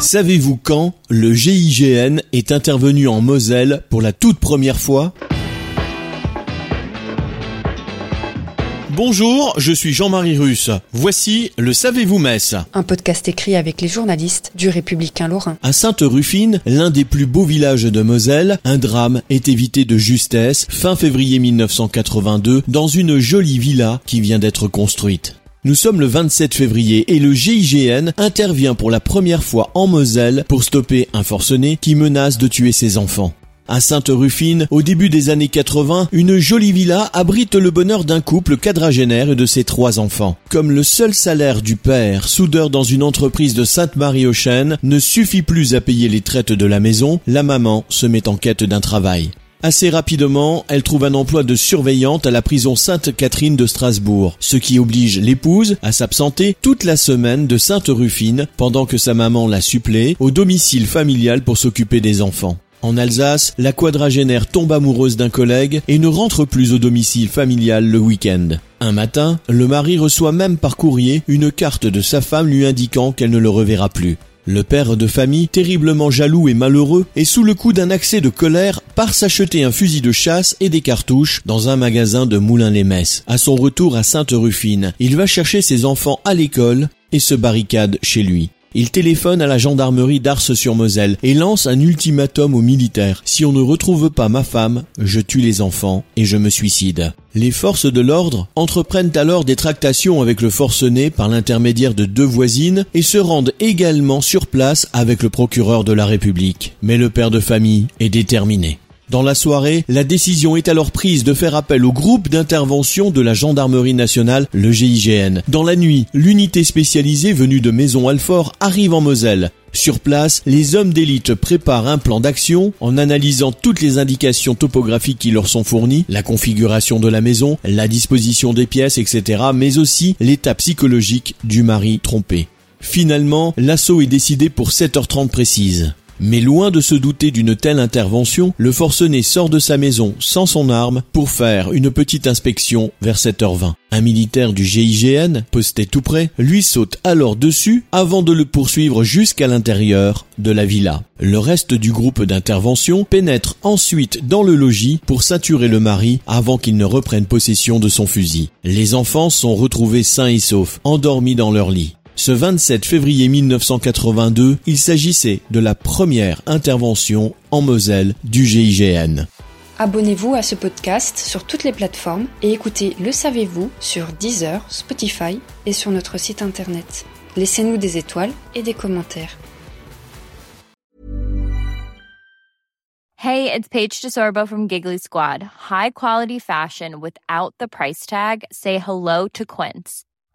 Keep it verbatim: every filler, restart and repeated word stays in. Savez-vous quand le G I G N est intervenu en Moselle pour la toute première fois ? Bonjour, je suis Jean-Marie Russe. Voici le Savez-vous Metz ? Un podcast écrit avec les journalistes du Républicain Lorrain. À Sainte-Ruffine, l'un des plus beaux villages de Moselle, un drame est évité de justesse fin février dix-neuf cent quatre-vingt-deux dans une jolie villa qui vient d'être construite. Nous sommes le vingt-sept février et le G I G N intervient pour la première fois en Moselle pour stopper un forcené qui menace de tuer ses enfants. À Sainte-Ruffine, au début des années quatre-vingts, une jolie villa abrite le bonheur d'un couple quadragénaire et de ses trois enfants. Comme le seul salaire du père, soudeur dans une entreprise de Sainte-Marie-aux-Chênes, ne suffit plus à payer les traites de la maison, la maman se met en quête d'un travail. Assez rapidement, elle trouve un emploi de surveillante à la prison Sainte-Catherine de Strasbourg, ce qui oblige l'épouse à s'absenter toute la semaine de Sainte-Ruffine pendant que sa maman la supplée au domicile familial pour s'occuper des enfants. En Alsace, la quadragénaire tombe amoureuse d'un collègue et ne rentre plus au domicile familial le week-end. Un matin, le mari reçoit même par courrier une carte de sa femme lui indiquant qu'elle ne le reverra plus. Le père de famille, terriblement jaloux et malheureux, est sous le coup d'un accès de colère, part s'acheter un fusil de chasse et des cartouches dans un magasin de Moulins-lès-Metz. À son retour à Sainte-Ruffine, il va chercher ses enfants à l'école et se barricade chez lui. Il téléphone à la gendarmerie d'Ars-sur-Moselle et lance un ultimatum aux militaires. « Si on ne retrouve pas ma femme, je tue les enfants et je me suicide. » Les forces de l'ordre entreprennent alors des tractations avec le forcené par l'intermédiaire de deux voisines et se rendent également sur place avec le procureur de la République. Mais le père de famille est déterminé. Dans la soirée, la décision est alors prise de faire appel au groupe d'intervention de la gendarmerie nationale, le G I G N. Dans la nuit, l'unité spécialisée venue de Maisons-Alfort arrive en Moselle. Sur place, les hommes d'élite préparent un plan d'action en analysant toutes les indications topographiques qui leur sont fournies, la configuration de la maison, la disposition des pièces, et cetera, mais aussi l'état psychologique du mari trompé. Finalement, l'assaut est décidé pour sept heures trente précise. Mais loin de se douter d'une telle intervention, le forcené sort de sa maison sans son arme pour faire une petite inspection vers sept heures vingt. Un militaire du G I G N, posté tout près, lui saute alors dessus avant de le poursuivre jusqu'à l'intérieur de la villa. Le reste du groupe d'intervention pénètre ensuite dans le logis pour saturer le mari avant qu'il ne reprenne possession de son fusil. Les enfants sont retrouvés sains et saufs, endormis dans leur lit. Ce vingt-sept février dix-neuf cent quatre-vingt-deux, il s'agissait de la première intervention en Moselle du G I G N. Abonnez-vous à ce podcast sur toutes les plateformes et écoutez Le Savez-vous sur Deezer, Spotify et sur notre site internet. Laissez-nous des étoiles et des commentaires. Hey, it's Paige DeSorbo from Giggly Squad. High quality fashion without the price tag. Say hello to Quince.